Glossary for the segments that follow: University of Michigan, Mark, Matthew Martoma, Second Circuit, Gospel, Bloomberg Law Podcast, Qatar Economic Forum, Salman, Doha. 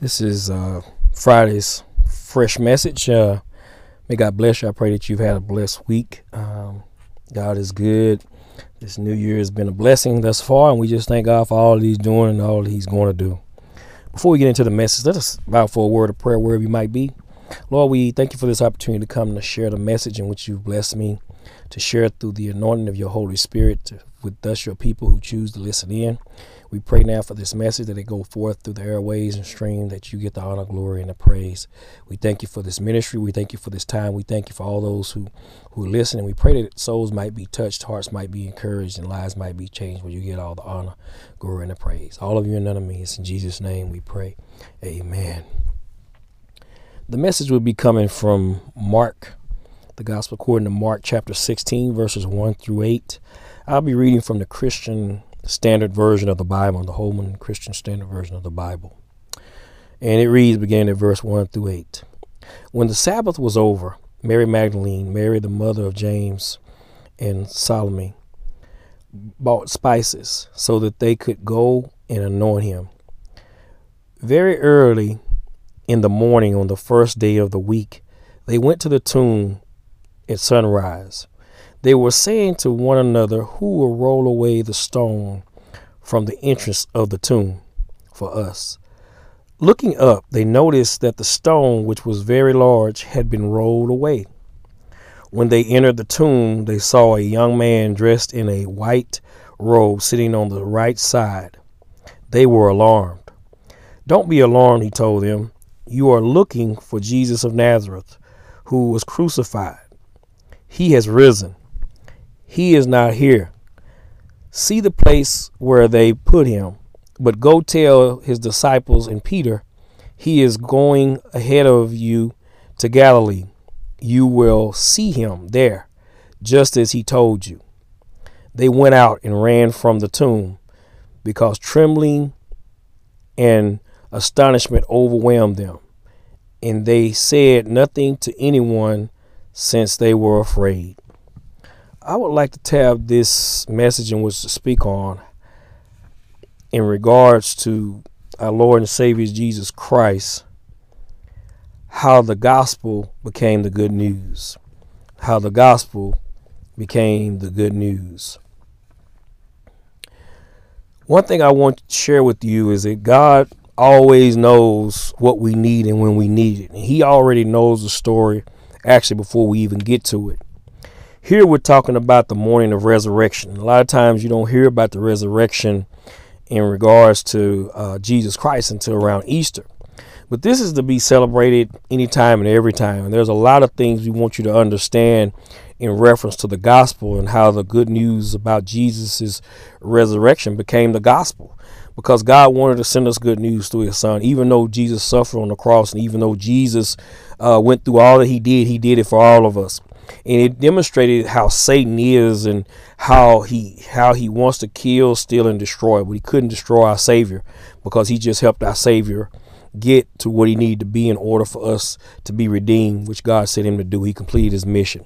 This is Friday's fresh message. May God bless you. I pray that you've had a blessed week. God is good. This new year has been a blessing thus far, and we just thank God for all He's doing and all He's going to do. Before we get into the message, let us bow for a word of prayer wherever you might be. Lord, we thank you for this opportunity to come to share the message in which you've blessed me to share through the anointing of your Holy Spirit with us, your people who choose to listen in. We pray now for this message that it go forth through the airways and stream, that you get the honor, glory, and the praise. We thank you for this ministry. We thank you for this time. We thank you for all those who listen. And we pray that souls might be touched, hearts might be encouraged, and lives might be changed when you get all the honor, glory, and the praise. All of you and none of me. It's in Jesus' name we pray. Amen. The message will be coming from Mark, the Gospel according to Mark chapter 16, verses 1-8. I'll be reading from the Christian Standard Version of the Bible, the Holman Christian Standard Version of the Bible. And it reads, beginning at verse 1-8. When the Sabbath was over, Mary Magdalene, Mary the mother of James, and Salome bought spices so that they could go and anoint him. Very early in the morning on the first day of the week, they went to the tomb at sunrise. They were saying to one another, who will roll away the stone from the entrance of the tomb for us? Looking up, they noticed that the stone, which was very large, had been rolled away. When they entered the tomb, they saw a young man dressed in a white robe sitting on the right side. They were alarmed. Don't be alarmed, he told them. You are looking for Jesus of Nazareth, who was crucified. He has risen. He is not here. See the place where they put him, but go tell his disciples and Peter, he is going ahead of you to Galilee. You will see him there, just as he told you. They went out and ran from the tomb because trembling and astonishment overwhelmed them, and they said nothing to anyone since they were afraid. I would like to tab this message in which to speak on in regards to our Lord and Savior Jesus Christ, how the gospel became the good news. How the gospel became the good news. One thing I want to share with you is that God always knows what we need and when we need it. And he already knows the story actually before we even get to it. Here we're talking about the morning of resurrection. A lot of times you don't hear about the resurrection in regards to Jesus Christ until around Easter. But this is to be celebrated anytime and every time. And there's a lot of things we want you to understand in reference to the gospel and how the good news about Jesus's resurrection became the gospel. Because God wanted to send us good news through his son, even though Jesus suffered on the cross. And even though Jesus went through all that he did it for all of us. And it demonstrated how Satan is and how he wants to kill, steal, and destroy. But he couldn't destroy our Savior because he just helped our Savior get to what he needed to be in order for us to be redeemed, which God sent him to do. He completed his mission.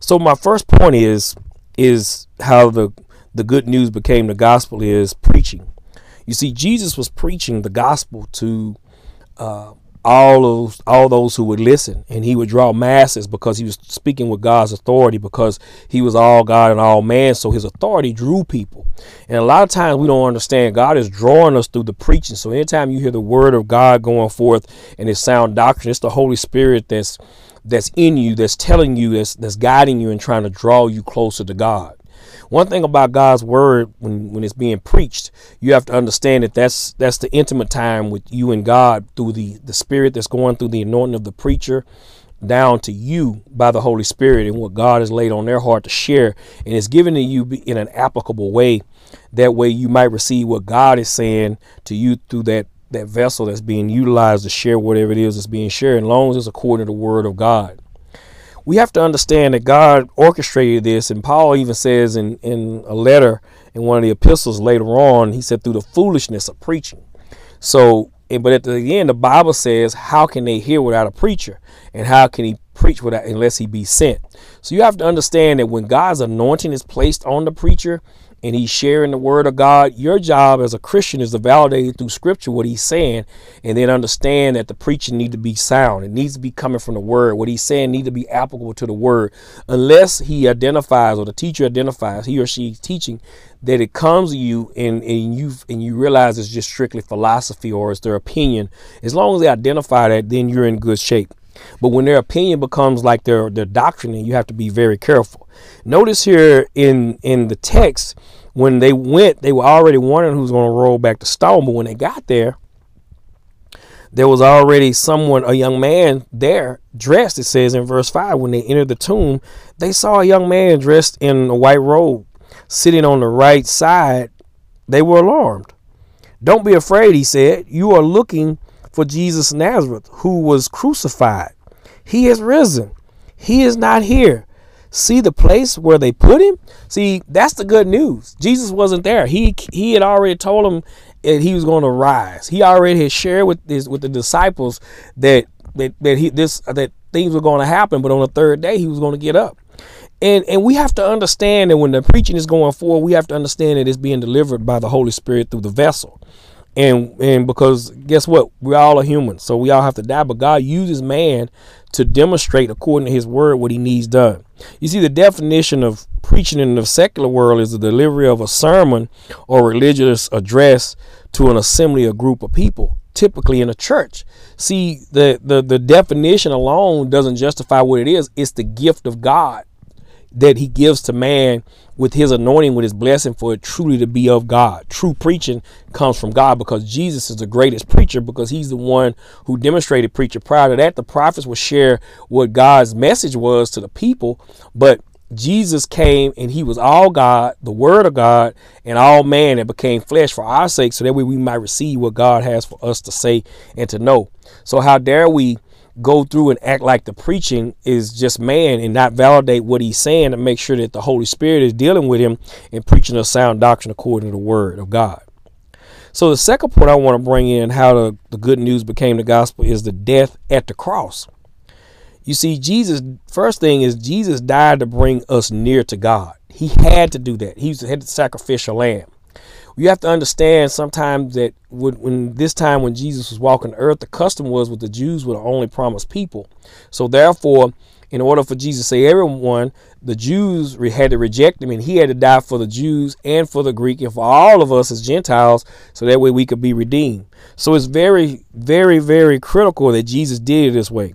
So my first point is how the good news became the gospel is preaching. You see, Jesus was preaching the gospel to all those who would listen, and he would draw masses because he was speaking with God's authority, because he was all God and all man. So his authority drew people. And a lot of times we don't understand God is drawing us through the preaching. So anytime you hear the word of God going forth and it's sound doctrine, it's the Holy Spirit that's in you, that's telling you, that's guiding you and trying to draw you closer to God. One thing about God's word, when it's being preached, you have to understand that that's the intimate time with you and God through the spirit that's going through the anointing of the preacher down to you by the Holy Spirit and what God has laid on their heart to share. And it's given to you in an applicable way. That way you might receive what God is saying to you through that vessel that's being utilized to share whatever it is that's being shared, as long as it's according to the word of God. We have to understand that God orchestrated this. And Paul even says in a letter in one of the epistles later on, he said through the foolishness of preaching. But at the end, the Bible says, how can they hear without a preacher? And how can he preach without unless he be sent? So you have to understand that when God's anointing is placed on the preacher, and he's sharing the word of God, your job as a Christian is to validate through scripture what he's saying, and then understand that the preaching needs to be sound. It needs to be coming from the word. What he's saying needs to be applicable to the word, unless he identifies or the teacher identifies, he or she's teaching, that it comes to you and you realize it's just strictly philosophy or it's their opinion. As long as they identify that, then you're in good shape. But when their opinion becomes like their doctrine, you have to be very careful. Notice here in the text, when they went, they were already wondering who's going to roll back the stone. But when they got there, there was already someone, a young man there dressed. It says in verse 5, when they entered the tomb, they saw a young man dressed in a white robe sitting on the right side. They were alarmed. "Don't be afraid," he said. "You are looking for Jesus of Nazareth, who was crucified. He is risen. He is not here. See the place where they put him." See, that's the good news. Jesus wasn't there. He had already told them that he was going to rise. He already had shared with the disciples that things were going to happen, but on the third day he was going to get up. And we have to understand that when the preaching is going forward, we have to understand that it's being delivered by the Holy Spirit through the vessel. And because guess what? We all are human, so we all have to die. But God uses man to demonstrate according to his word what he needs done. You see, the definition of preaching in the secular world is the delivery of a sermon or religious address to an assembly or group of people, typically in a church. See, the definition alone doesn't justify what it is. It's the gift of God that he gives to man with his anointing, with his blessing, for it truly to be of God. True preaching comes from God, because Jesus is the greatest preacher, because he's the one who demonstrated preacher. Prior to that, the prophets would share what God's message was to the people, but Jesus came and he was all God, the word of God, and all man that became flesh for our sake, so that way we might receive what God has for us to say and to know. So how dare we go through and act like the preaching is just man and not validate what he's saying to make sure that the Holy Spirit is dealing with him and preaching a sound doctrine according to the word of God. So the second point I want to bring in, how the good news became the gospel, is the death at the cross. You see, Jesus, first thing is Jesus died to bring us near to God. He had to do that. He had to sacrifice a lamb. You have to understand sometimes that when Jesus was walking earth, the custom was with the Jews were the only promised people. So therefore, in order for Jesus to say everyone, the Jews had to reject him, and he had to die for the Jews and for the Greek and for all of us as Gentiles, so that way we could be redeemed. So it's very, very, very critical that Jesus did it this way.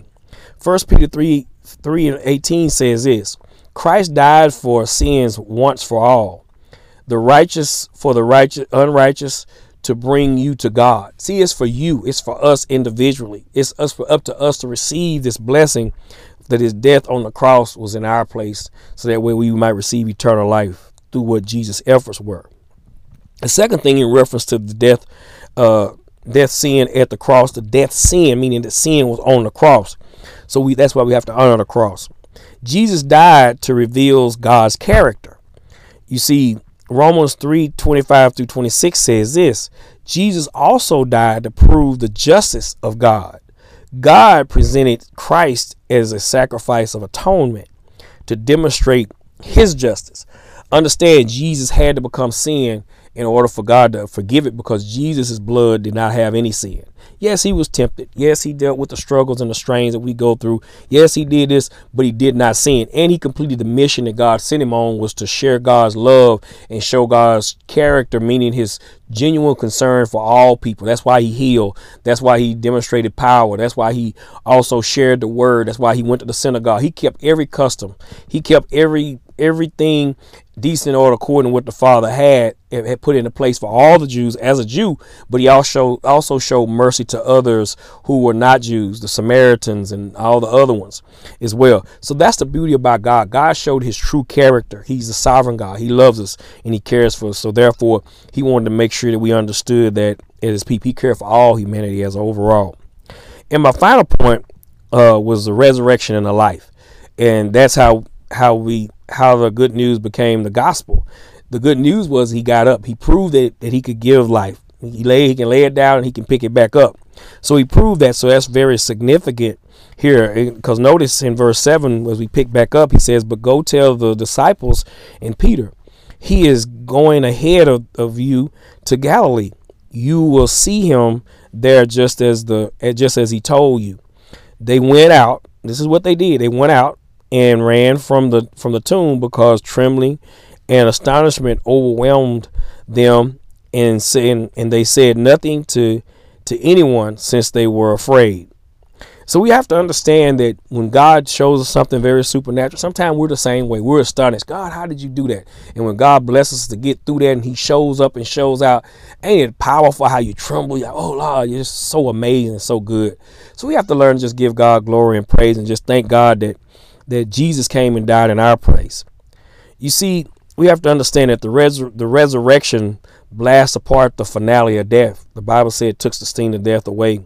1 Peter 3:18 says this: "Christ died for sins once for all, the righteous for the righteous, unrighteous, to bring you to God." See, it's for you. It's for us individually. It's up to us to receive this blessing that his death on the cross was in our place, so that way we might receive eternal life through what Jesus' efforts were. The second thing in reference to the death sin at the cross, the death sin, meaning that sin was on the cross. So that's why we have to honor the cross. Jesus died to reveal God's character. You see, Romans 3:25-26 says this: "Jesus also died to prove the justice of God." God presented Christ as a sacrifice of atonement to demonstrate his justice. Understand, Jesus had to become sin in order for God to forgive it, because Jesus' blood did not have any sin. Yes, he was tempted. Yes, he dealt with the struggles and the strains that we go through. Yes, he did this, but he did not sin. And he completed the mission that God sent him on, was to share God's love and show God's character, meaning his genuine concern for all people. That's why he healed. That's why he demonstrated power. That's why he also shared the word. That's why he went to the synagogue. He kept every custom. He kept everything decent order according to what the Father had put into place for all the Jews as a Jew, but he also showed mercy to others who were not Jews, the Samaritans and all the other ones as well. So that's the beauty about God. God showed his true character. He's a sovereign God. He loves us and he cares for us. So therefore, he wanted to make sure that we understood that as people, he cared for all humanity as overall. And my final point was the resurrection and the life. And that's how the good news became the gospel. The good news was he got up. He proved that he could give life. He can lay it down and he can pick it back up. So he proved that. So that's very significant here, because notice in verse 7, as we pick back up, he says, "But go tell the disciples and Peter, He is going ahead of you to Galilee. You will see him there just as he told you. They went out. This is what they did. They went out and ran from the tomb, because trembling and astonishment overwhelmed them, and they said nothing to anyone, since they were afraid. So we have to understand that when God shows us something very supernatural, sometimes we're the same way. We're astonished. God, how did you do that? And when God blesses us to get through that and he shows up and shows out, ain't it powerful how you tremble? You're like, oh, Lord, you're just so amazing, so good. So we have to learn to just give God glory and praise and just thank God that Jesus came and died in our place. You see, we have to understand that the resurrection blasts apart the finale of death. The Bible said it took the sting of death away.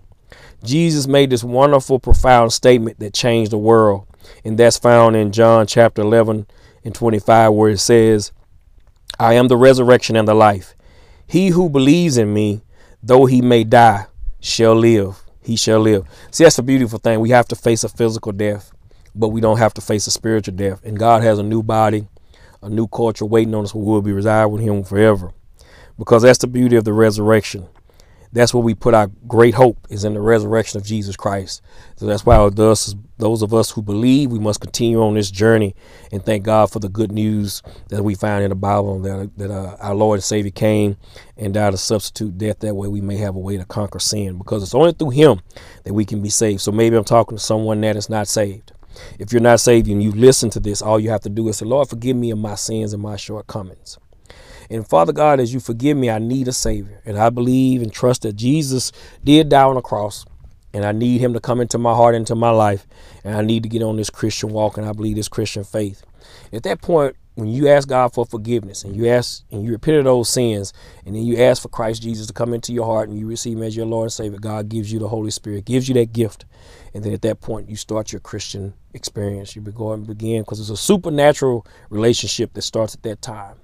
Jesus made this wonderful, profound statement that changed the world. And that's found in John chapter 11:25, where it says, I am the resurrection and the life. He who believes in me, though he may die, shall live. He shall live. See, that's a beautiful thing. We have to face a physical death, but we don't have to face a spiritual death. And God has a new body, a new culture waiting on us, where we'll be residing with him forever. Because that's the beauty of the resurrection. That's where we put our great hope, is in the resurrection of Jesus Christ. So that's why those of us who believe, we must continue on this journey and thank God for the good news that we find in the Bible, that our Lord and Savior came and died a substitute death. That way we may have a way to conquer sin, because it's only through him that we can be saved. So maybe I'm talking to someone that is not saved. If you're not saved and you listen to this, all you have to do is say, Lord, forgive me of my sins and my shortcomings. And Father God, as you forgive me, I need a Savior. And I believe and trust that Jesus did die on the cross. And I need him to come into my heart, into my life. And I need to get on this Christian walk. And I believe this Christian faith. At that point, when you ask God for forgiveness and you repent of those sins, and then you ask for Christ Jesus to come into your heart and you receive him as your Lord and Savior, God gives you the Holy Spirit, gives you that gift. And then at that point, you start your Christian experience. You begin, because it's a supernatural relationship that starts at that time.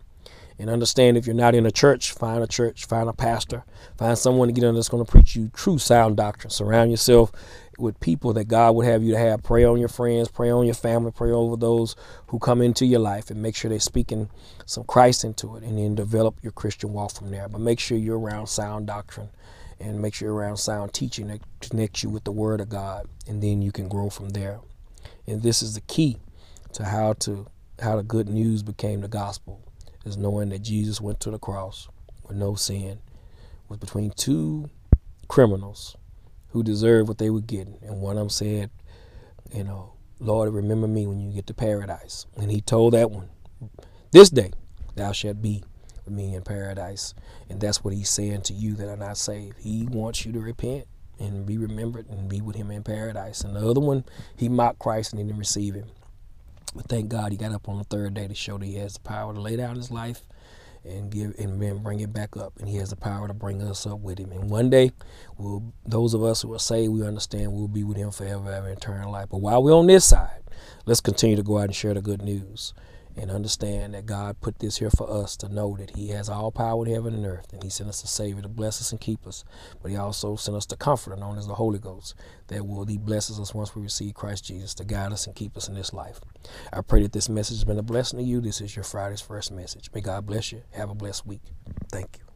And understand, if you're not in a church, find a pastor, find someone to get under that's going to preach you true sound doctrine. Surround yourself with people that God would have you to have. Pray on your friends, pray on your family, pray over those who come into your life, and make sure they're speaking some Christ into it, and then develop your Christian walk from there. But make sure you're around sound doctrine, and make sure you're around sound teaching that connects you with the Word of God, and then you can grow from there. And this is the key to how the good news became the gospel. Is knowing that Jesus went to the cross with no sin, was between two criminals who deserved what they were getting. And one of them said, you know, Lord, remember me when you get to paradise. And he told that one, this day thou shalt be with me in paradise. And that's what he's saying to you that are not saved. He wants you to repent and be remembered and be with him in paradise. And the other one, he mocked Christ and didn't receive him. But thank God he got up on the third day to show that he has the power to lay down his life and bring it back up. And he has the power to bring us up with him. And one day, those of us who are saved, we understand we'll be with him forever, ever, eternal life. But while we're on this side, let's continue to go out and share the good news and understand that God put this here for us to know that he has all power in heaven and earth. And he sent us a Savior to bless us and keep us. But he also sent us the Comforter, known as the Holy Ghost, he blesses us once we receive Christ Jesus to guide us and keep us in this life. I pray that this message has been a blessing to you. This is your Friday's First Message. May God bless you. Have a blessed week. Thank you.